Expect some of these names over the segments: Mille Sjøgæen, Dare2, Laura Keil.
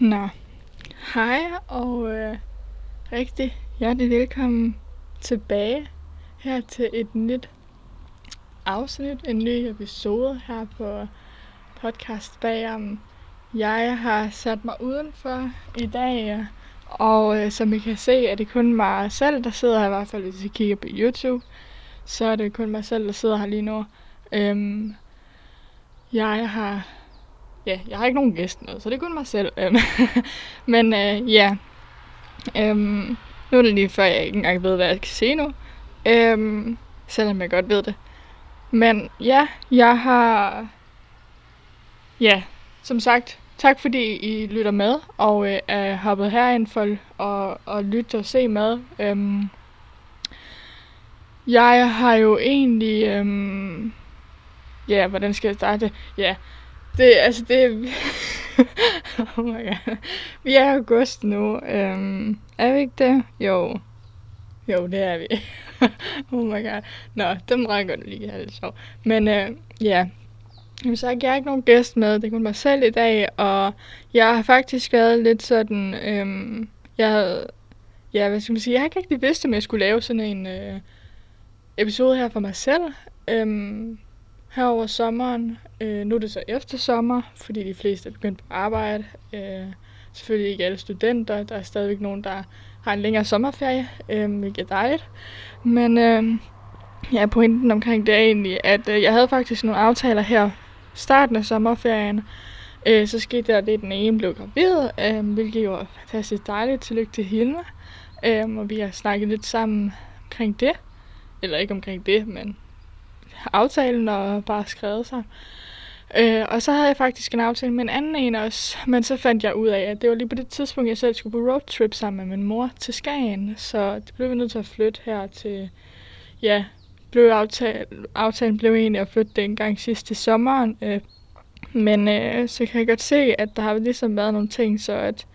Nå, hej og rigtig hjertelig velkommen tilbage her til et nyt afsnit, en ny episode her på podcast bagom. Jeg har sat mig udenfor i dag, og som I kan se, er det kun mig selv, der sidder her, i hvert fald hvis I kigger på YouTube, så er det kun mig selv, der sidder her lige nu. Jeg har ikke nogen gæst noget, så det er kun mig selv. Men ja, nu er det lige før, jeg ikke engang ved, hvad jeg skal sige nu, selvom jeg godt ved det. Men ja, jeg har... Ja, som sagt, tak fordi I lytter med og er hoppet herind for at lytte og se med. Jeg har jo egentlig... hvordan skal jeg starte? Ja, det oh my god. Vi er i august nu. Er vi ikke det? Jo, det er vi. Oh my god. Nå, dem rækker du lige her lidt sjov. Men ja, så har jeg ikke nogen gæst med. Det er kun mig selv i dag. Og jeg har faktisk været lidt sådan... Jeg har ikke rigtig vidst, om jeg skulle lave sådan en episode her for mig selv. Her over sommeren. Nu er det så efter sommer, fordi de fleste er begyndt på arbejde. Selvfølgelig ikke alle studenter. Der er stadigvæk nogen, der har en længere sommerferie. Hvilket er dejligt. Men pointen omkring det er egentlig, at jeg havde faktisk nogle aftaler her starten af sommerferien. Så skete der det, at den ene blev gravid, hvilket jo var fantastisk dejligt. Tillykke til hende. Og vi har snakket lidt sammen omkring det. Eller ikke omkring det, men... aftalen og bare skrevet sig. Og så havde jeg faktisk en aftale med en anden en også, men så fandt jeg ud af, at det var lige på det tidspunkt, jeg selv skulle på roadtrip sammen med min mor til Skagen, så det blev vi nødt til at flytte her til, aftalen blev egentlig at flytte det en gang sidst til sommeren, men så kan jeg godt se, at der har ligesom været nogle ting, så at,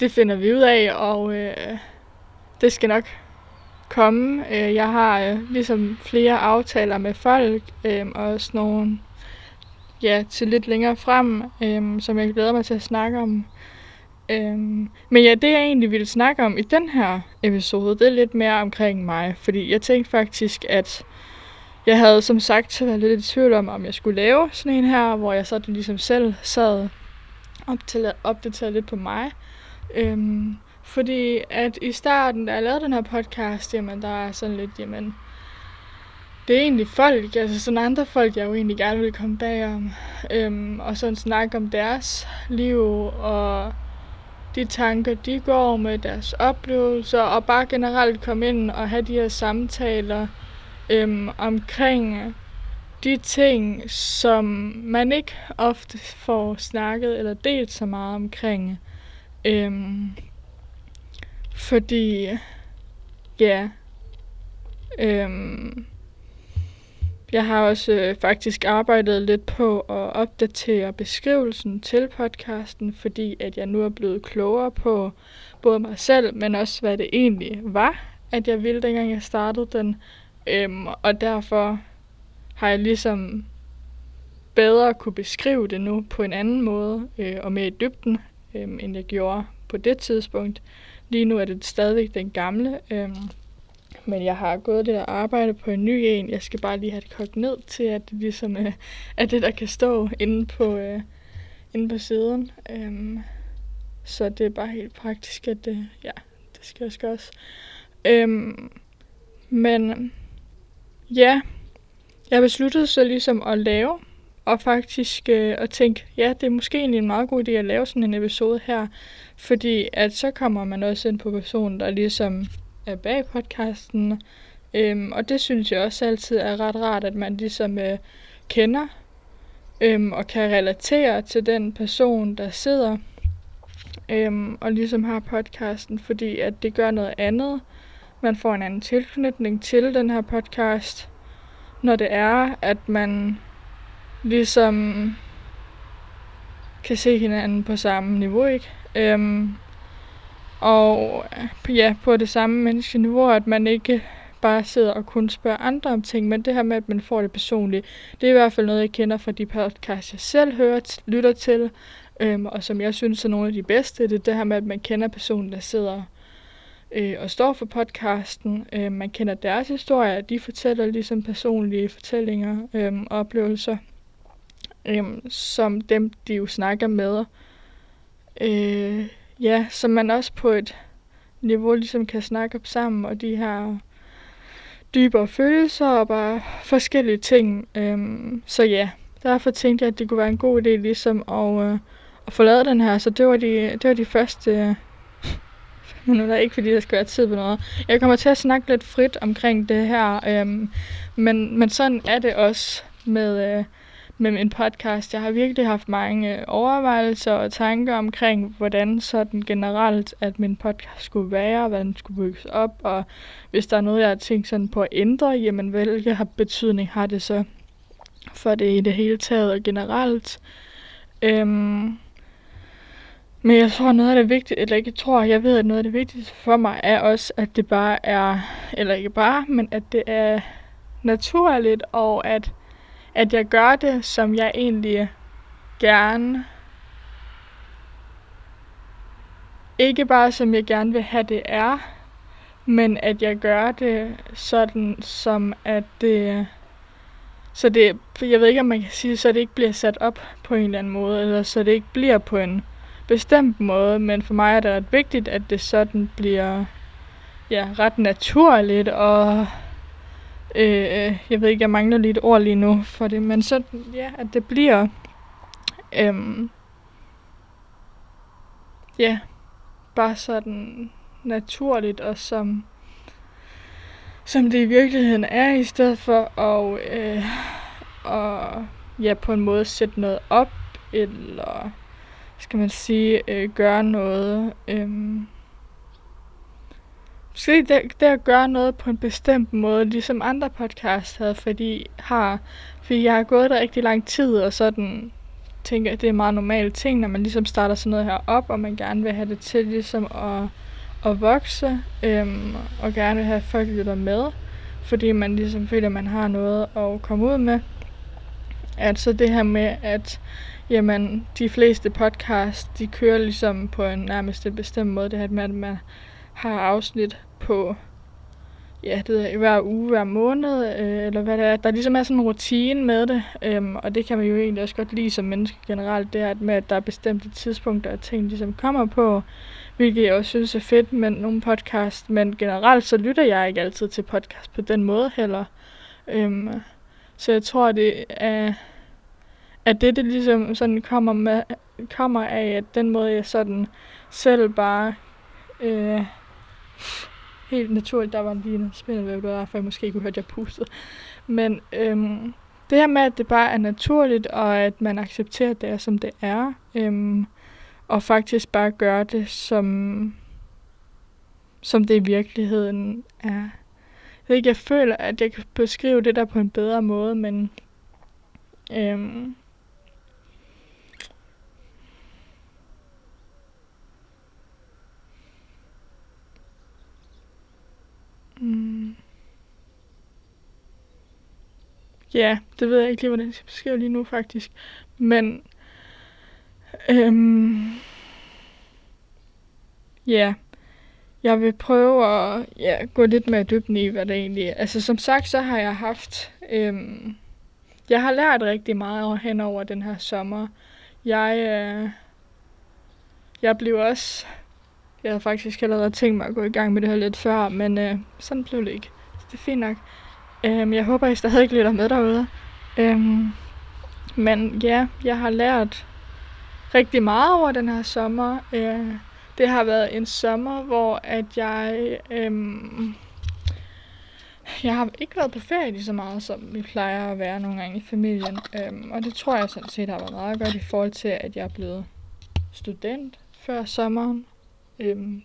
det finder vi ud af, og det skal nok komme. Jeg har ligesom flere aftaler med folk, og også nogle til lidt længere frem, som jeg glæder mig til at snakke om. Men ja, det jeg egentlig ville snakke om i den her episode, det er lidt mere omkring mig, fordi jeg tænkte faktisk, at jeg havde som sagt været lidt i tvivl om jeg skulle lave sådan en her, hvor jeg så ligesom selv sad opdateret lidt på mig. Fordi at i starten, da jeg lavede den her podcast, der er sådan lidt, det er egentlig folk, altså sådan andre folk, jeg jo egentlig gerne ville komme bagom, og sådan snakke om deres liv, og de tanker, de går med, deres oplevelser, og bare generelt komme ind og have de her samtaler omkring de ting, som man ikke ofte får snakket eller delt så meget omkring. Fordi, jeg har også faktisk arbejdet lidt på at opdatere beskrivelsen til podcasten, fordi at jeg nu er blevet klogere på både mig selv, men også hvad det egentlig var, at jeg ville, dengang jeg startede den. Og derfor har jeg ligesom bedre kunne beskrive det nu på en anden måde, og mere i dybden, end jeg gjorde på det tidspunkt. Lige nu er det stadigvæk den gamle, men jeg har gået det der arbejde på en ny en. Jeg skal bare lige have det kogt ned til, at det ligesom er det, der kan stå inde på siden. Så det er bare helt praktisk, at det skal jeg også. Jeg besluttede så ligesom at lave, og faktisk at tænke, det er måske egentlig en meget god idé at lave sådan en episode her, fordi at så kommer man også ind på personen, der ligesom er bag podcasten, og det synes jeg også altid er ret rart, at man ligesom kender og kan relatere til den person, der sidder og ligesom har podcasten, fordi at det gør noget andet. Man får en anden tilknytning til den her podcast, når det er, at man ligesom kan se hinanden på samme niveau, ikke? På det samme menneskeniveau, at man ikke bare sidder og kun spørger andre om ting, men det her med, at man får det personligt, det er i hvert fald noget, jeg kender fra de podcasts, jeg selv lytter til, Og som jeg synes er nogle af de bedste, det er det her med, at man kender personen, der sidder og står for podcasten. Man kender deres historier, de fortæller ligesom personlige fortællinger og oplevelser, som dem, de jo snakker med. Ja, så man også på et niveau ligesom kan snakke op sammen, og de her dybere følelser og bare forskellige ting. Så ja, derfor tænkte jeg, at det kunne være en god idé ligesom at få lavet den her. Så det var de første... Nu er det ikke, fordi der skal være tid på noget. Jeg kommer til at snakke lidt frit omkring det her, men sådan er det også med min podcast. Jeg har virkelig haft mange overvejelser og tanker omkring, hvordan sådan generelt, at min podcast skulle være, hvordan den skulle bygges op, og hvis der er noget, jeg har tænkt sådan på at ændre, jamen hvilken betydning har det så for det i det hele taget og generelt. Men jeg tror, noget af det vigtige, eller ikke tror, jeg ved, at noget af det vigtigste for mig er også, at det bare er, eller ikke bare, men at det er naturligt, og at jeg gør det, som jeg egentlig gerne, ikke bare som jeg gerne vil have det er, men at jeg gør det sådan, som at det, så det, jeg ved ikke, om man kan sige, så det ikke bliver sat op på en eller anden måde, eller så det ikke bliver på en bestemt måde, men for mig er det ret vigtigt, at det sådan bliver ret naturligt, og jeg ved ikke, jeg mangler lige et ord lige nu for det, men sådan, at det bliver bare sådan naturligt, og som det i virkeligheden er, i stedet for at på en måde sætte noget op, eller skal man sige, gøre noget. Måske det at gøre noget på en bestemt måde, ligesom andre podcasts havde, fordi jeg har gået der rigtig lang tid, og sådan tænker, at det er meget normale ting, når man ligesom starter sådan noget her op, og man gerne vil have det til ligesom at vokse, og gerne vil have folk lytter med, fordi man ligesom føler, at man har noget at komme ud med. Altså det her med, at jamen, de fleste podcasts, de kører ligesom på en nærmest bestemt måde. Det her med, at man har afsnit på, hver uge, hver måned, eller hvad det er. Der ligesom er sådan en rutine med det, og det kan man jo egentlig også godt lide som menneske generelt. Det her med, at der er bestemte tidspunkter, og ting ligesom kommer på, hvilket jeg også synes er fedt med nogle podcasts. Men generelt, så lytter jeg ikke altid til podcast på den måde heller. Så jeg tror, det er... At det ligesom sådan kommer af, at den måde, jeg sådan selv bare helt naturligt, der var lige en spindelvæv, for jeg måske kunne høre, at jeg pustede. Men det her med, at det bare er naturligt, og at man accepterer det er, som det er, og faktisk bare gør det, som det i virkeligheden er. Jeg ved ikke, jeg føler, at jeg kan beskrive det der på en bedre måde, men... Ja, det ved jeg ikke lige, hvordan jeg skal beskrive lige nu faktisk. Men jeg vil prøve at gå lidt mere dybden i, hvad det egentlig er. Altså som sagt, så har jeg haft jeg har lært rigtig meget hen over den her sommer. Jeg blev også... Jeg havde faktisk allerede tænkt mig at gå i gang med det her lidt før, men sådan blev det ikke. Så det er fint nok. Jeg håber, I stadig lytter med derude. Jeg har lært rigtig meget over den her sommer. Det har været en sommer, hvor at jeg... Jeg har ikke været på ferie lige så meget, som vi plejer at være nogle gange i familien. Og det tror jeg sådan set har været meget godt i forhold til, at jeg er blevet student før sommeren.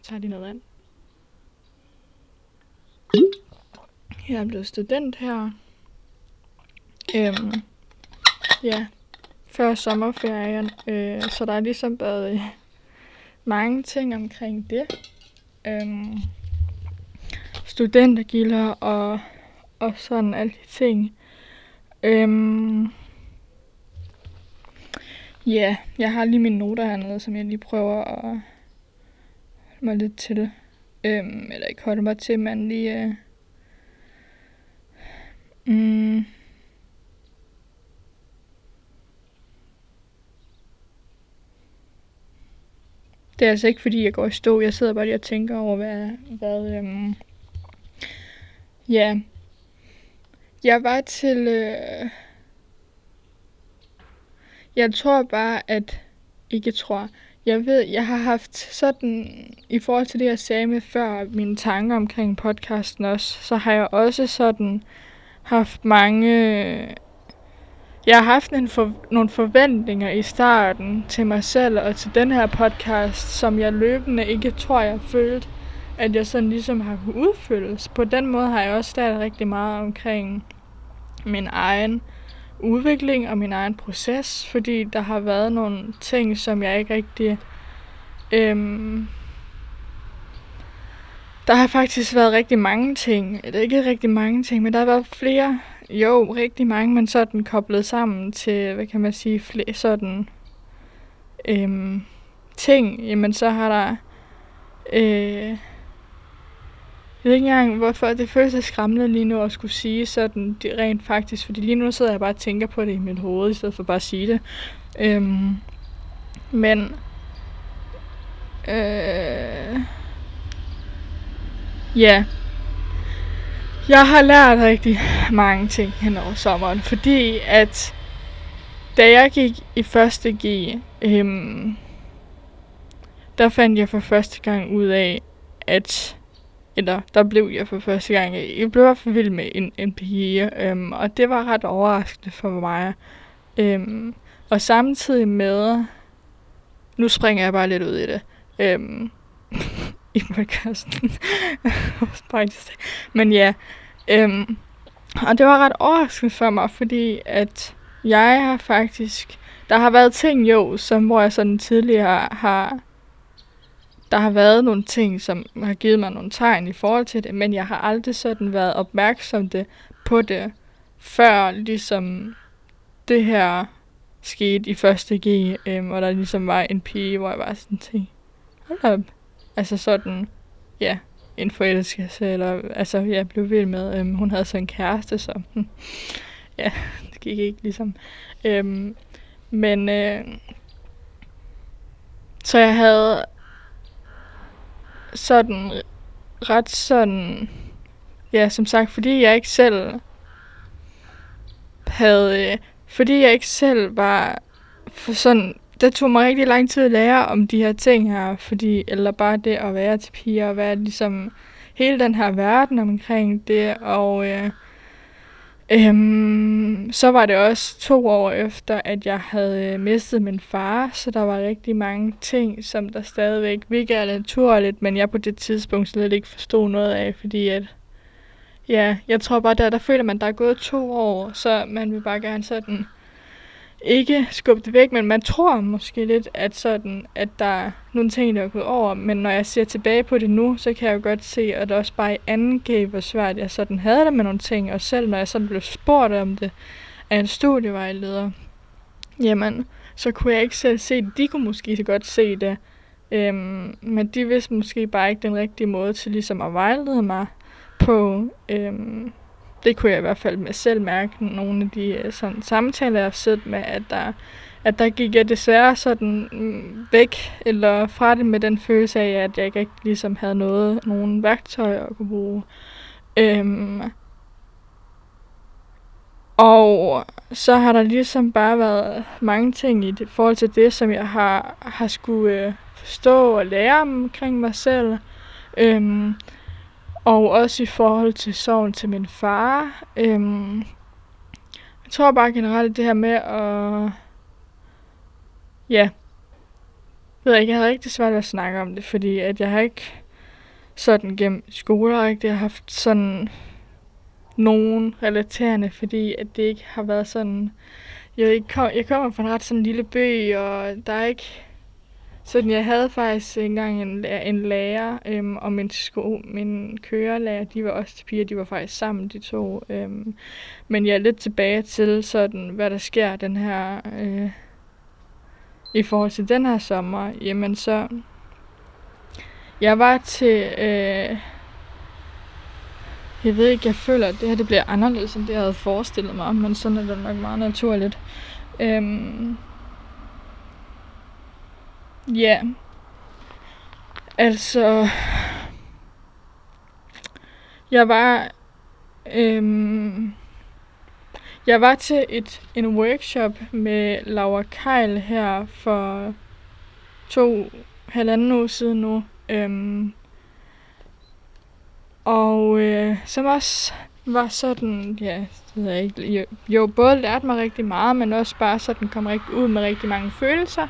Tager de noget vand? Jeg er blevet student her. Før sommerferien. Så der er ligesom været mange ting omkring det. Studentergilder og sådan alle de ting. Ja, yeah, jeg har lige mine noter hernede, som jeg lige prøver at holde mig lidt til. Eller ikke holde mig til, men lige... Det er altså ikke, fordi jeg går i stå. Jeg sidder bare lige og tænker over, hvad ja. Jeg var til... Jeg tror bare, at... Ikke tror. Jeg ved, jeg har haft sådan... I forhold til det, jeg sagde med før, mine tanker omkring podcasten også, så har jeg også sådan haft mange... Jeg har haft nogle forventninger i starten til mig selv og til den her podcast, som jeg løbende ikke tror, jeg følte, at jeg sådan ligesom har kunne udfyldes. På den måde har jeg også lært rigtig meget omkring min egen udvikling og min egen proces, fordi der har været nogle ting, som jeg ikke rigtig... Der har faktisk været rigtig mange ting, eller ikke rigtig mange ting, men der har været flere... Jo, rigtig mange, men sådan koblet sammen til, hvad kan man sige, sådan ting, jamen så har der, jeg ved ikke engang, hvorfor det føles så skræmmende lige nu at skulle sige sådan rent faktisk, fordi lige nu sidder jeg bare og tænker på det i mit hoved, i stedet for bare at sige det, ja. Jeg har lært rigtig mange ting hen over sommeren, fordi at da jeg gik i 1.G, der fandt jeg for første gang ud af, at der blev jeg for første gang, jeg blev for vild med en pige, og det var ret overraskende for mig. Og samtidig med, nu springer jeg bare lidt ud i det, i podcasten. Men ja. Og det var ret overraskende for mig, fordi at jeg har faktisk... Der har været ting jo, som hvor jeg sådan tidligere har... Der har været nogle ting, som har givet mig nogle tegn i forhold til det, men jeg har aldrig sådan været opmærksom på det, før ligesom det her skete i 1.G, og der ligesom var en pige, hvor jeg var sådan ting. Hold op. Altså sådan, ja, en forelskelse, eller, altså, jeg blev vild med, hun havde så en kæreste, så, ja, det gik ikke ligesom, så jeg havde sådan, ret sådan, ja, som sagt, fordi jeg ikke selv var, for sådan, det tog mig rigtig lang tid at lære om de her ting her, fordi, eller bare det at være til piger, og være ligesom hele den her verden omkring det, og så var det også 2 år efter, at jeg havde mistet min far, så der var rigtig mange ting, som der stadigvæk virkede naturligt, men jeg på det tidspunkt slet ikke forstod noget af, fordi at, ja, jeg tror bare, der føler man, der er gået 2 år, så man vil bare gerne sådan... Ikke skubbe det væk, men man tror måske lidt, at sådan, at der er nogle ting, der er gået over. Men når jeg ser tilbage på det nu, så kan jeg jo godt se, at det også bare i 2.G, hvor svært jeg sådan havde det med nogle ting. Og selv når jeg sådan blev spurgt om det af en studievejleder, jamen, så kunne jeg ikke selv se det. De kunne måske så godt se det, men de vidste måske bare ikke den rigtige måde til ligesom at vejlede mig på... Det kunne jeg i hvert fald selv mærke, nogle af de sådan, samtaler, jeg har siddet med, at der gik jeg desværre sådan væk eller fra det med den følelse af, at jeg ikke ligesom havde nogen værktøjer at kunne bruge. Og så har der ligesom bare været mange ting i forhold til det, som jeg har skulle forstå og lære omkring mig selv. Og også i forhold til sorgen til min far. Jeg tror bare generelt det her med at... Ja. Ved jeg ikke, jeg havde rigtig svært ved at snakke om det, fordi at jeg har ikke sådan gennem skoler rigtig haft sådan nogen relaterende, fordi at det ikke har været sådan... Jeg kommer fra en ret sådan lille by, og der er ikke... Sådan, jeg havde faktisk engang en lærer, og min kørelærer, de var også til piger, de var faktisk sammen, de to. Men jeg er lidt tilbage til, sådan, hvad der sker den her I forhold til den her sommer, jamen så... Jeg var til... Jeg ved ikke, jeg føler, at det her det bliver anderledes, end det, jeg havde forestillet mig, men sådan er det nok meget naturligt. Ja. Altså... Jeg var til en workshop med Laura Keil her for 2,5 uge siden nu. Som også var sådan, ja, det ved jeg ikke, jo både lærte mig rigtig meget, men også bare sådan kom rigtig ud med rigtig mange følelser.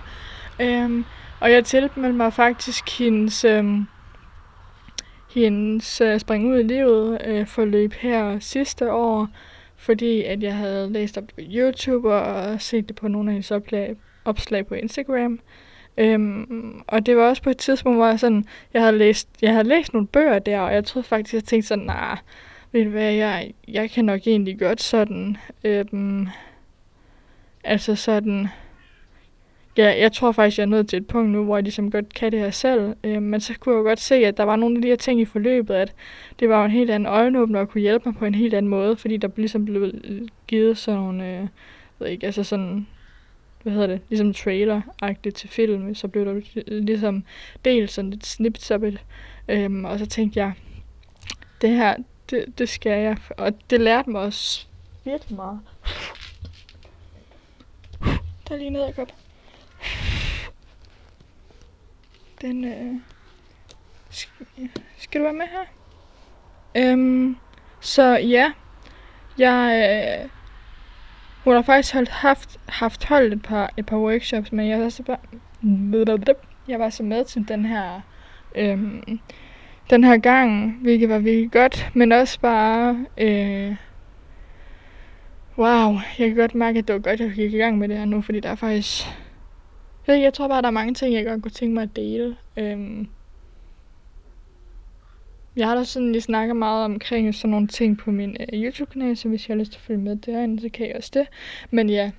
Og jeg tilmeldte mig faktisk hendes spring ud i livet forløb her sidste år, fordi at jeg havde læst op på YouTube og set det på nogle af hendes opslag på Instagram. Og det var også på et tidspunkt, hvor jeg havde læst nogle bøger der, og jeg troede faktisk, jeg tænkte sådan, nej, ved du hvad, jeg kan nok egentlig godt sådan, altså sådan, ja, jeg tror faktisk, jeg er nået til et punkt nu, hvor jeg ligesom godt kan det her selv, men så kunne jeg jo godt se, at der var nogle af de her ting i forløbet, at det var jo en helt anden øjenåbner og kunne hjælpe mig på en helt anden måde, fordi der ligesom blev givet sådan nogle, ved ikke, altså sådan, ligesom trailer-agtigt til film, så blev der ligesom delt sådan et snip-soppet, og så tænkte jeg, det her, det skal jeg, og det lærte mig også virkelig meget. Der er lige en edderkop. Den, skal du være med her? Så ja, hun har faktisk haft holdt et par workshops, men jeg var så med til den her gang, hvilket var virkelig godt, men også bare, wow, jeg kan godt mærke, at det var godt, at jeg gik i gang med det her nu, fordi der er faktisk, jeg tror bare, der er mange ting, jeg godt kunne tænke mig at dele. Jeg har da sådan lige snakket meget omkring sådan nogle ting på min YouTube-kanal, så hvis jeg har lyst til at følge med derinde, så kan jeg også det. Men ja,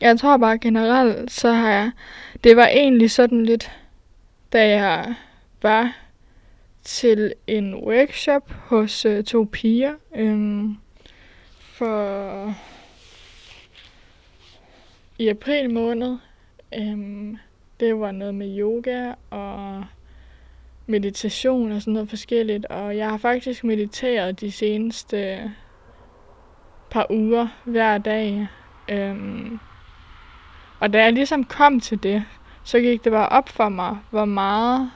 jeg tror bare generelt, så har jeg... Det var egentlig sådan lidt, da jeg var til en workshop hos 2 piger for i april måned. Det var noget med yoga og meditation og sådan noget forskelligt, og jeg har faktisk mediteret de seneste par uger hver dag. Og da jeg ligesom kom til det, så gik det bare op for mig, hvor meget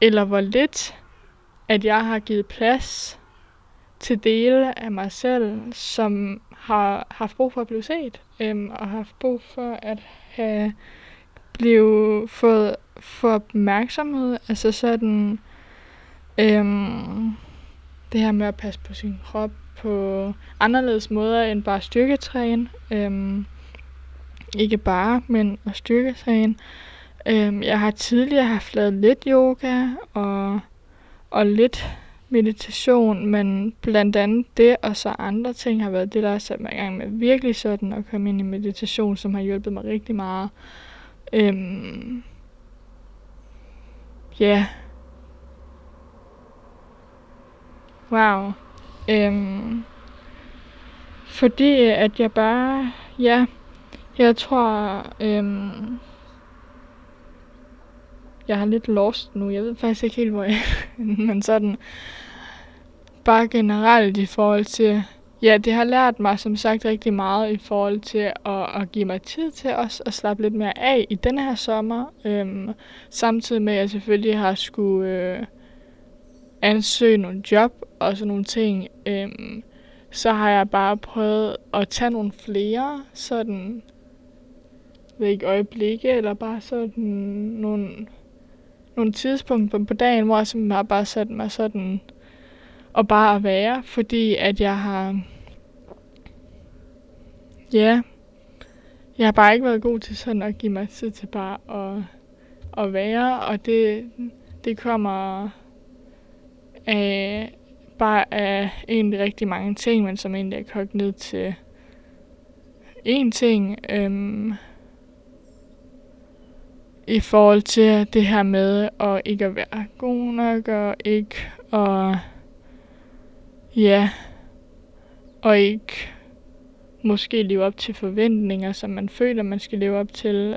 eller hvor lidt, at jeg har givet plads til dele af mig selv, som har haft brug for at blive set, og haft brug for at have blive fået for opmærksomhed, altså sådan det her med at passe på sin krop på anderledes måder end bare styrketræne, ikke bare, men at styrketræne. Jeg har tidligere haft lavet lidt yoga og lidt meditation, men blandt andet det og så andre ting har været det, der har sat mig i gang med virkelig sådan at komme ind i meditation, som har hjulpet mig rigtig meget. Ja. Wow. Fordi at jeg bare, ja, jeg tror, jeg har lidt lost nu. Jeg ved faktisk ikke helt, hvor jeg er, men sådan bare generelt i forhold til, ja, det har lært mig som sagt rigtig meget i forhold til at give mig tid til os og slappe lidt mere af i denne her sommer. Samtidig med, at jeg selvfølgelig har skulle ansøge nogle job og sådan nogle ting, så har jeg bare prøvet at tage nogle flere sådan, ved ikke, øjeblikke, eller bare sådan nogle tidspunkter på dagen, hvor jeg simpelthen har bare sat mig sådan og bare at være, fordi at jeg har, ja, jeg har bare ikke været god til sådan at give mig tid til bare at være, og det kommer af bare af egentlig rigtig mange ting, men som egentlig er kogt ned til én ting, i forhold til det her med at ikke at være god nok og ikke at, ja, og ikke måske leve op til forventninger, som man føler, man skal leve op til.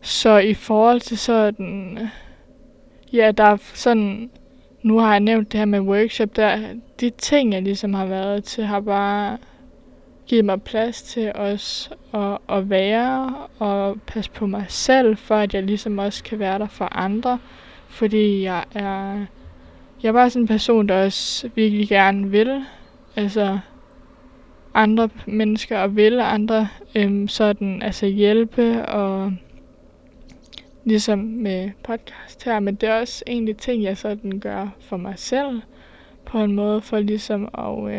Så i forhold til sådan, ja, der er sådan, nu har jeg nævnt det her med workshop, der de ting, jeg ligesom har været til, har bare givet mig plads til også at være og passe på mig selv, for at jeg ligesom også kan være der for andre, fordi jeg er bare sådan en person, der også virkelig gerne vil, altså andre mennesker og vil andre sådan, altså hjælpe og ligesom med podcast her, men det er også egentlig ting, jeg sådan gør for mig selv på en måde for ligesom at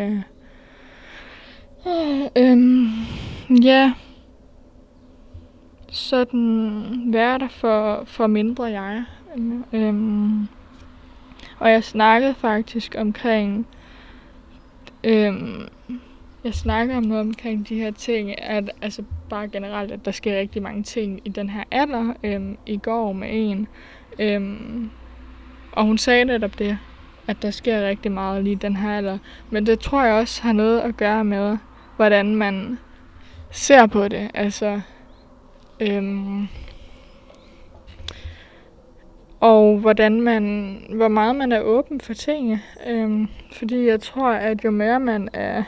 ja, sådan være der for mindre jeg. Og jeg snakkede faktisk omkring jeg snakker om noget omkring de her ting, at altså bare generelt, at der sker rigtig mange ting i den her alder, i går med en. Og hun sagde netop det, at der sker rigtig meget lige i den her alder. Men det tror jeg også har noget at gøre med, hvordan man ser på det. Altså, og hvordan man, hvor meget man er åben for ting. Fordi jeg tror, at jo mere man er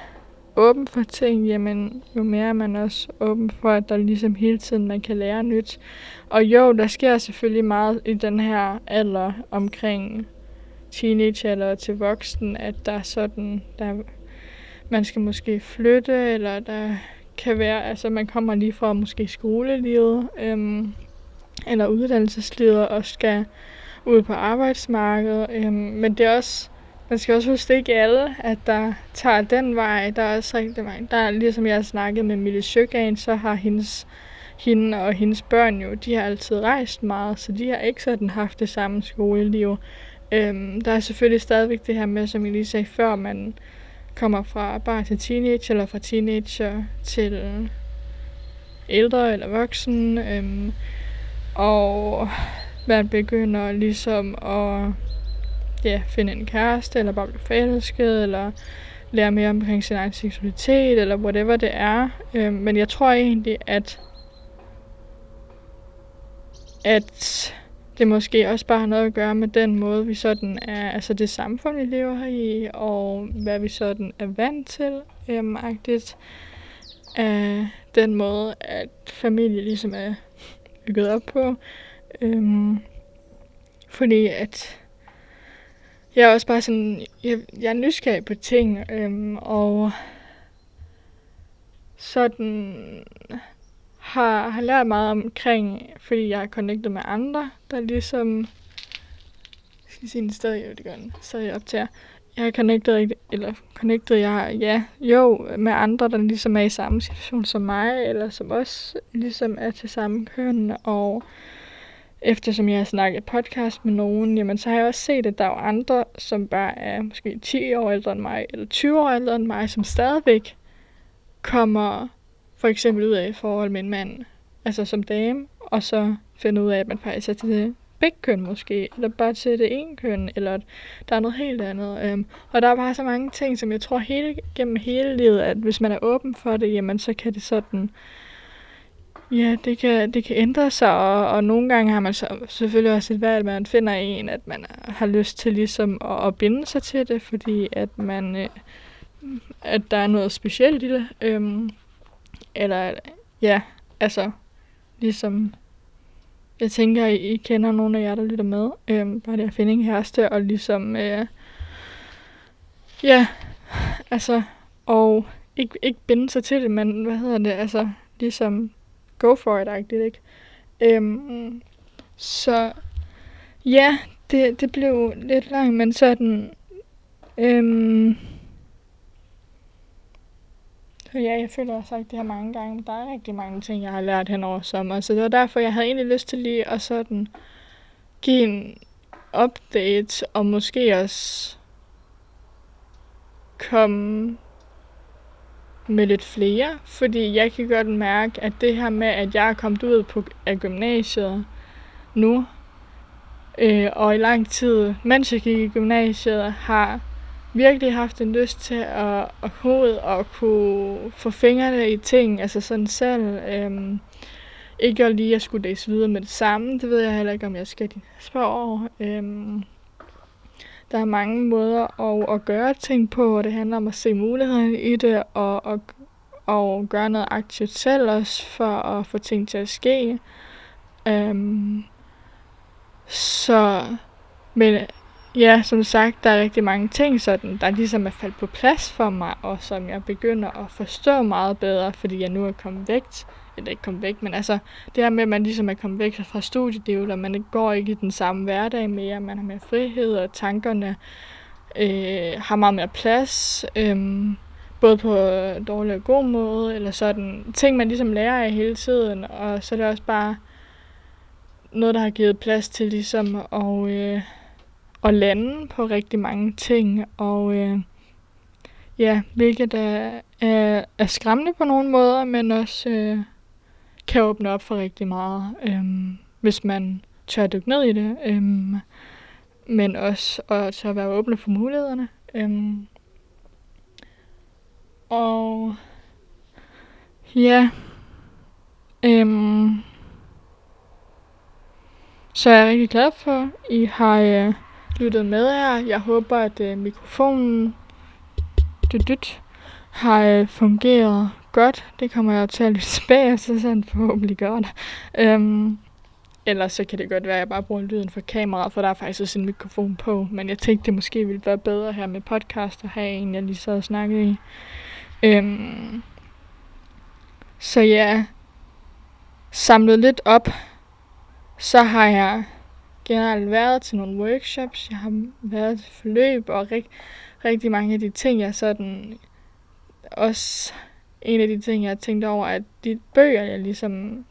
åben for ting, jamen jo mere er man også åben for, at der ligesom hele tiden man kan lære nyt. Og jo, der sker selvfølgelig meget i den her alder omkring teenagealder til voksen, at der er sådan, man skal måske flytte, eller der kan være, altså man kommer lige fra måske skolelivet, eller uddannelseslivet, og skal ud på arbejdsmarkedet, men det er også, man skal også huske, det ikke alle, at der tager den vej. Der er også rigtig mange. Der er, ligesom jeg har snakket med Mille Sjøgæen, så har hende og hendes børn jo, de har altid rejst meget, så de har ikke sådan haft det samme skoleliv. Der er selvfølgelig stadigvæk det her med, som jeg lige sagde før, man kommer fra barn til teenager, eller fra teenager til ældre eller voksen. Og man begynder ligesom at finde en kæreste, eller bare blive forelsket, eller lære mere omkring sin egen seksualitet, eller whatever det er. Men jeg tror egentlig, at det måske også bare har noget at gøre med den måde, vi sådan er, altså det samfund, vi lever her i, og hvad vi sådan er vant til, agtigt. Den måde, at familie ligesom er bygget op på. Fordi at jeg er også bare sådan, jeg er nysgerrig på ting, og sådan har lært meget omkring, fordi jeg har connectet med andre, der ligesom, jeg skal sige den stadig, jo det gør den, stadig optager. Jeg har connectet med andre, der ligesom er i samme situation som mig, eller som også ligesom er til samme køn, og eftersom jeg har snakket podcast med nogen, jamen så har jeg også set, at der er andre, som bare er måske 10 år ældre end mig, eller 20 år ældre end mig, som stadigvæk kommer for eksempel ud af et forhold med en mand, altså som dame, og så finder ud af, at man faktisk er til det begge køn måske, eller bare til det ene køn, eller der er noget helt andet. Og der er bare så mange ting, som jeg tror gennem hele livet, at hvis man er åben for det, jamen så kan det sådan, ja, det kan ændre sig, og nogle gange har man så selvfølgelig også et valg, at man finder en, at man har lyst til ligesom at binde sig til det, fordi at man, at der er noget specielt i det, eller ja, altså ligesom, jeg tænker, I kender nogle af jer, der lytter med, bare det at finde en kæreste, og ligesom, ja, altså, og ikke binde sig til det, men altså ligesom, go for it, ikke? Så ja, det blev lidt langt, men sådan så ja, jeg føler, jeg har sagt det her mange gange, men der er rigtig mange ting, jeg har lært henover sommer, så det var derfor, jeg havde egentlig lyst til lige at sådan give en update, og måske også komme med lidt flere, fordi jeg kan godt mærke, at det her med, at jeg er kommet ud af gymnasiet nu, og i lang tid, mens jeg gik i gymnasiet, har virkelig haft en lyst til at hovedet og kunne få fingrene i ting, altså sådan selv. Ikke jo lige, at jeg skulle læse videre med det samme, det ved jeg heller ikke, om jeg skal de næste år. Der er mange måder at gøre ting på, og det handler om at se mulighederne i det, og gøre noget aktivt selv også, for at få ting til at ske. Men ja, som sagt, der er rigtig mange ting, sådan, der ligesom er faldt på plads for mig, og som jeg begynder at forstå meget bedre, fordi jeg nu er kommet væk. Eller ikke kommet væk, men altså det her med, at man ligesom er kommet væk fra studielivet, og man går ikke i den samme hverdag mere, man har mere frihed, og tankerne har meget mere plads, både på dårlig og god måde, eller sådan ting, man ligesom lærer af hele tiden, og så er det også bare noget, der har givet plads til ligesom at lande på rigtig mange ting, og hvilket er skræmmende på nogle måder, men også kan åbne op for rigtig meget, hvis man tør dykke ned i det. Men også at tør være åbne for mulighederne. Og ja. Så jeg er rigtig glad for, at I har lyttet med her. Jeg håber, at mikrofonen har fungeret godt. Det kommer jeg til at lytte tilbage, så sådan forhåbentlig gør det. Ellers så kan det godt være, at jeg bare bruger lyden fra kameraet, for der er faktisk også en mikrofon på. Men jeg tænkte, det måske ville være bedre her med podcast at have en, jeg lige sad og snakkede i. Så ja, samlet lidt op. Så har jeg generelt været til nogle workshops. Jeg har været til forløb og rigtig mange af de ting, jeg sådan også en af de ting, jeg har tænkt over, at de bøger, jeg ligesom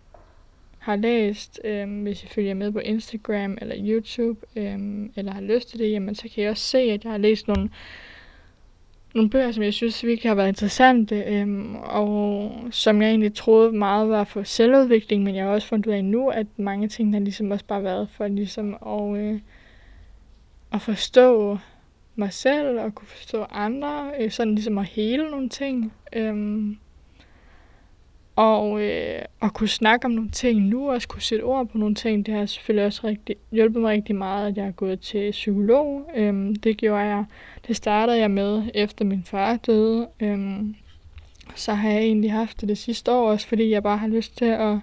har læst, hvis jeg følger med på Instagram eller YouTube, eller har lyst til det, jamen så kan jeg også se, at jeg har læst nogle bøger, som jeg synes virkelig har været interessante, og som jeg egentlig troede meget var for selvudvikling, men jeg har også fundet ud af nu, at mange ting har ligesom også bare været for ligesom at forstå mig selv og kunne forstå andre, sådan ligesom at hele nogle ting, og kunne snakke om nogle ting nu, også kunne sætte ord på nogle ting. Det har selvfølgelig også hjulpet mig rigtig meget, at jeg er gået til psykolog. Det gjorde jeg, det startede jeg med efter min far døde, så har jeg egentlig haft det sidste år også, fordi jeg bare har lyst til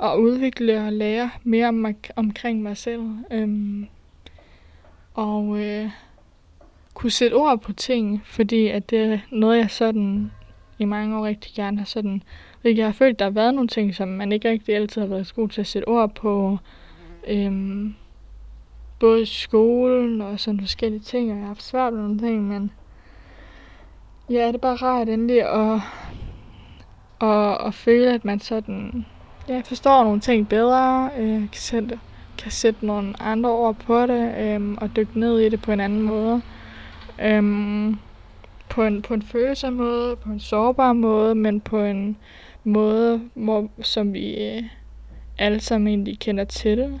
at udvikle og lære mere omkring mig selv, kunne sætte ord på ting, fordi at det er noget, jeg sådan i mange år rigtig gerne har sådan. Jeg har følt, der har været nogle ting, som man ikke rigtig altid har været så god til at sætte ord på. Både i skolen og sådan forskellige ting, og jeg har haft svært med nogle ting, men ja, det er bare rart endelig at føle, at man sådan forstår nogle ting bedre, kan sætte nogle andre ord på det, og dykke ned i det på en anden måde. På en følsom måde, på en sårbar måde, men på en måde, som vi alle sammen egentlig kender til,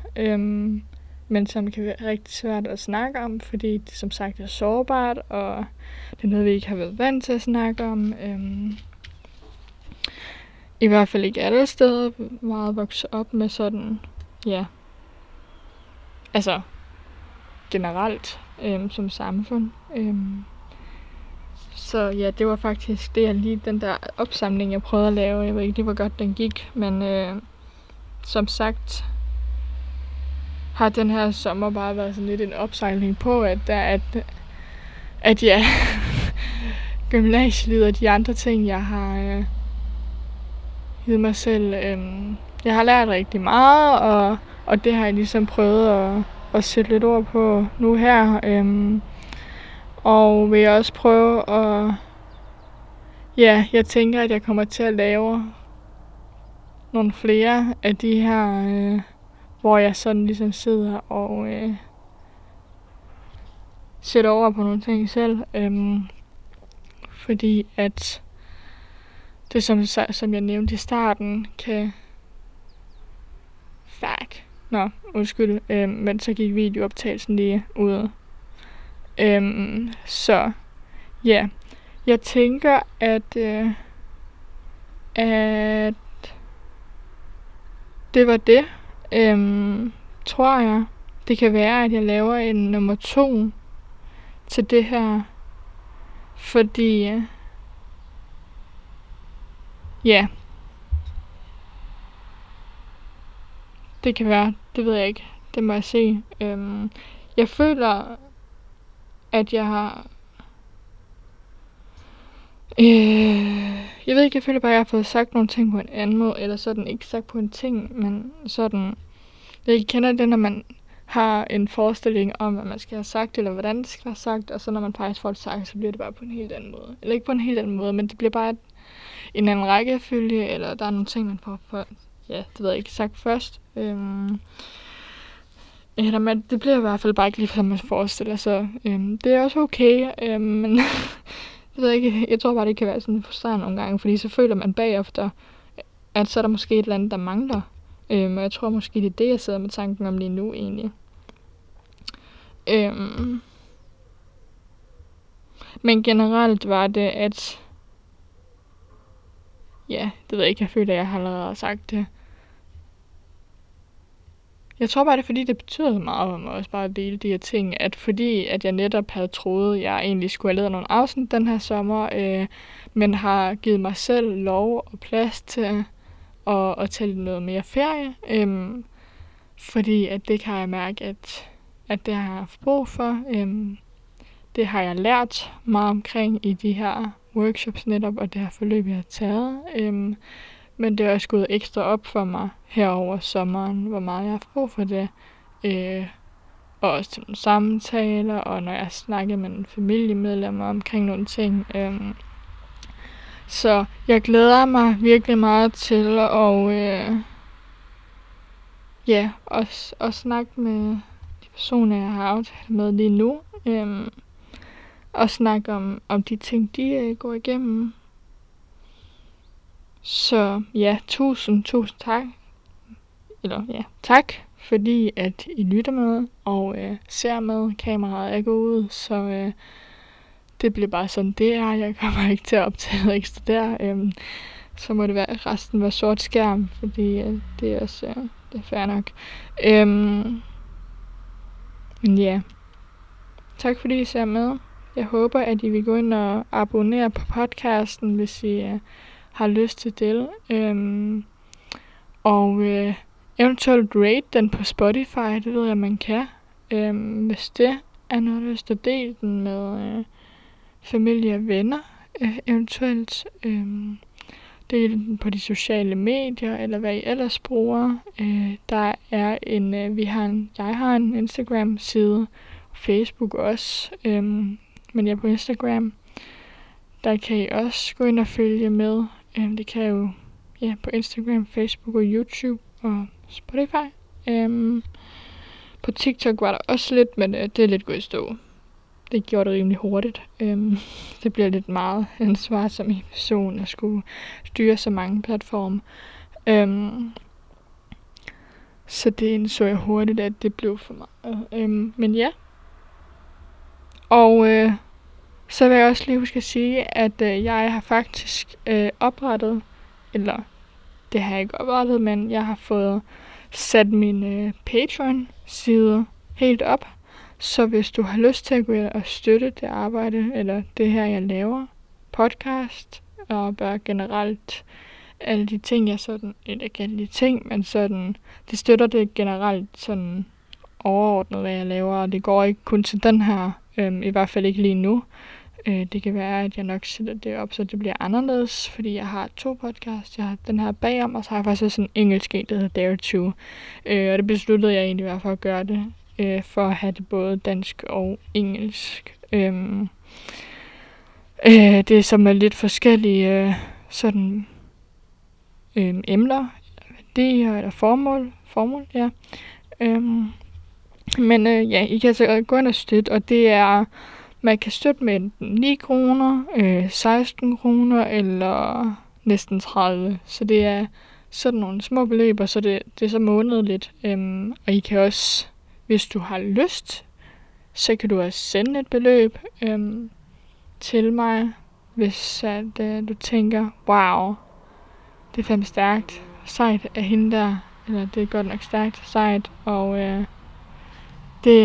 men som kan være rigtig svært at snakke om, fordi det som sagt er sårbart, og det er noget, vi ikke har været vant til at snakke om. I hvert fald ikke alle steder. Meget vokser op med sådan, altså generelt som samfund. Så ja, det var faktisk det, lige den der opsamling, jeg prøvede at lave. Jeg ved ikke lige, hvor godt den gik, men som sagt har den her sommer bare været sådan lidt en opsejling på, at ja, gymnasielivet og de andre ting, jeg har givet mig selv. Jeg har lært rigtig meget, og det har jeg ligesom prøvet at sætte lidt ord på nu her. Og vil jeg også prøve at... Ja, jeg tænker, at jeg kommer til at lave nogle flere af de her, hvor jeg sådan ligesom sidder og sætter over på nogle ting selv. Fordi at det, som jeg nævnte i starten, kan... men så gik videooptagelsen lige ud. Jeg tænker, at det var det, tror jeg. Det kan være, at jeg laver en nummer 2 til det her, fordi det kan være, det ved jeg ikke, det må jeg se. Jeg føler, at jeg har... jeg ved ikke, jeg føler bare, at jeg har fået sagt nogle ting på en anden måde, eller sådan ikke sagt på en ting, men sådan... Jeg kender det, når man har en forestilling om, hvad man skal have sagt, eller hvordan det skal være sagt, og så når man faktisk får det sagt, så bliver det bare på en helt anden måde. Eller ikke på en helt anden måde, men det bliver bare en anden rækkefølge, eller der er nogle ting, man får for... Ja, det ved jeg ikke sagt først. Det bliver i hvert fald bare ikke lige, som man forestiller sig. Det er også okay, men det ved jeg ikke. Jeg tror bare, det kan være sådan frustrerende nogle gange, fordi så føler man bagefter, at så er der måske et eller andet, der mangler. Og jeg tror måske, det er det, jeg sidder med tanken om lige nu egentlig. Men generelt var det, at... Ja, det ved jeg ikke. Jeg føler, at jeg har allerede sagt det. Jeg tror bare, det er fordi, det betyder meget for mig også bare at dele de her ting. At fordi, at jeg netop havde troet, jeg egentlig skulle have lavet nogle afsnit den her sommer, men har givet mig selv lov og plads til at tage noget mere ferie. Fordi, at det kan jeg mærke, at det har jeg haft brug for. Det har jeg lært meget omkring i de her workshops netop, og det her forløb, jeg har taget. Men det er også gået ekstra op for mig her over sommeren, hvor meget jeg har brug for det. Og også til nogle samtaler, og når jeg snakker med nogle familiemedlemmer omkring nogle ting. Så jeg glæder mig virkelig meget til at snakke med de personer, jeg har aftalt med lige nu. Og snakke om de ting, de går igennem. Så ja, tusind tak. Tak, fordi at I lytter med og ser med. Kameraet er gået ud, så det bliver bare sådan, det er. Jeg kommer ikke til at optage ekstra der. Så må det være, resten være sort skærm, fordi det er også det er fair nok. Tak fordi I ser med. Jeg håber, at I vil gå ind og abonnere på podcasten, hvis I har lyst til det. Eventuelt rate den på Spotify, det ved jeg, man kan. Hvis det er noget, der lyst at dele den med familie og venner. Eventuelt dele den på de sociale medier, eller hvad I ellers bruger. Jeg har en Instagram-side. Facebook også, men jeg er på Instagram. Der kan I også gå ind og følge med. Det kan I jo på Instagram, Facebook og YouTube og Spotify. På TikTok var der også lidt, men det er lidt gået i stå. Det gjorde det rimelig hurtigt. Det bliver lidt meget ansvar som i person at skulle styre så mange platforme. Så det indså jeg hurtigt, at det blev for meget. Så vil jeg også lige huske at sige, at jeg har faktisk oprettet, eller det har jeg ikke oprettet, men jeg har fået sat min Patreon-side helt op. Så hvis du har lyst til at gå ind og støtte det arbejde, eller det her, jeg laver, podcast, og bare generelt alle de ting, jeg sådan, eller ikke alle de ting, men sådan, det støtter det generelt sådan overordnet, hvad jeg laver, og det går ikke kun til den her, i hvert fald ikke lige nu. Det kan være, at jeg nok sætter det op, så det bliver anderledes, fordi jeg har 2 podcasts, jeg har den her bagom, og så har jeg faktisk også en engelsk en, der hedder Dare2. Og det besluttede jeg egentlig i hvert fald at gøre det, for at have det både dansk og engelsk. Det er som er lidt forskellige sådan emner, værdier eller formål, ja. I kan så gå ind og støtte, og det er, man kan støtte med enten 9 kroner, 16 kroner eller næsten 30. Så det er sådan nogle små beløb, og så det er så månedligt. Og I kan også, hvis du har lyst, så kan du også sende et beløb til mig, hvis at, du tænker, wow, det er fandme stærkt, sejt af hende der, eller det er godt nok stærkt, sejt, og det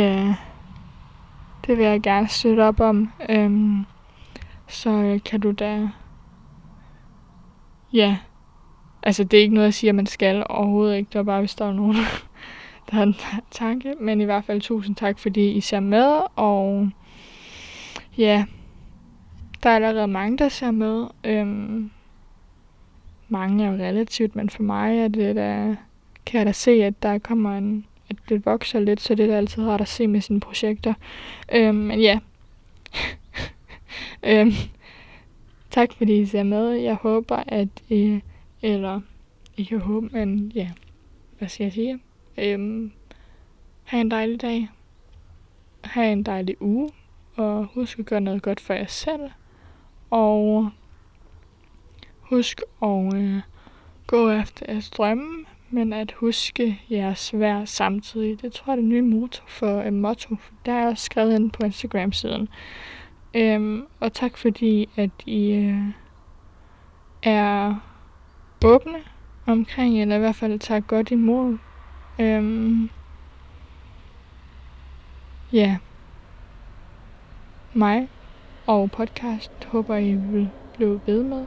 vil jeg gerne støtte op om. Så kan du da, ja, altså det er ikke noget at sige, at man skal overhovedet ikke, det var bare, hvis der er nogen, der har en tanke, men i hvert fald 1000 tak, fordi I ser med, og ja, der er allerede mange, der ser med. Mange er jo relativt, men for mig er det da, kan jeg da se, at der kommer en, at det vokser lidt, så det er da altid rart at se med sine projekter. Men ja. Tak fordi I ser med. Jeg håber, at I kan håbe, men ja, hvad skal jeg sige? Ha' en dejlig dag. Ha' en dejlig uge. Og husk at gøre noget godt for jer selv. Og husk at gå efter jeres drømme, men at huske jeres vær samtidig. Det tror jeg er det nye motto. Der er også skrevet inde på Instagram-siden. Og tak fordi, at I er åbne omkring, eller i hvert fald tager godt imod. Mig og podcast håber, I vil blive ved med.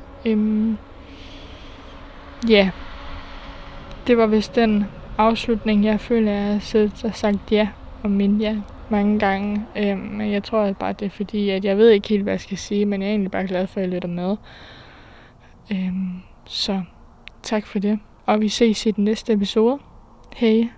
Det var vist den afslutning, jeg føler, jeg har siddet og sagt ja og min ja mange gange. Men jeg tror bare, det er fordi, at jeg ved ikke helt, hvad jeg skal sige, men jeg er egentlig bare glad for, at I lytter med. Så tak for det. Og vi ses i den næste episode. Hej.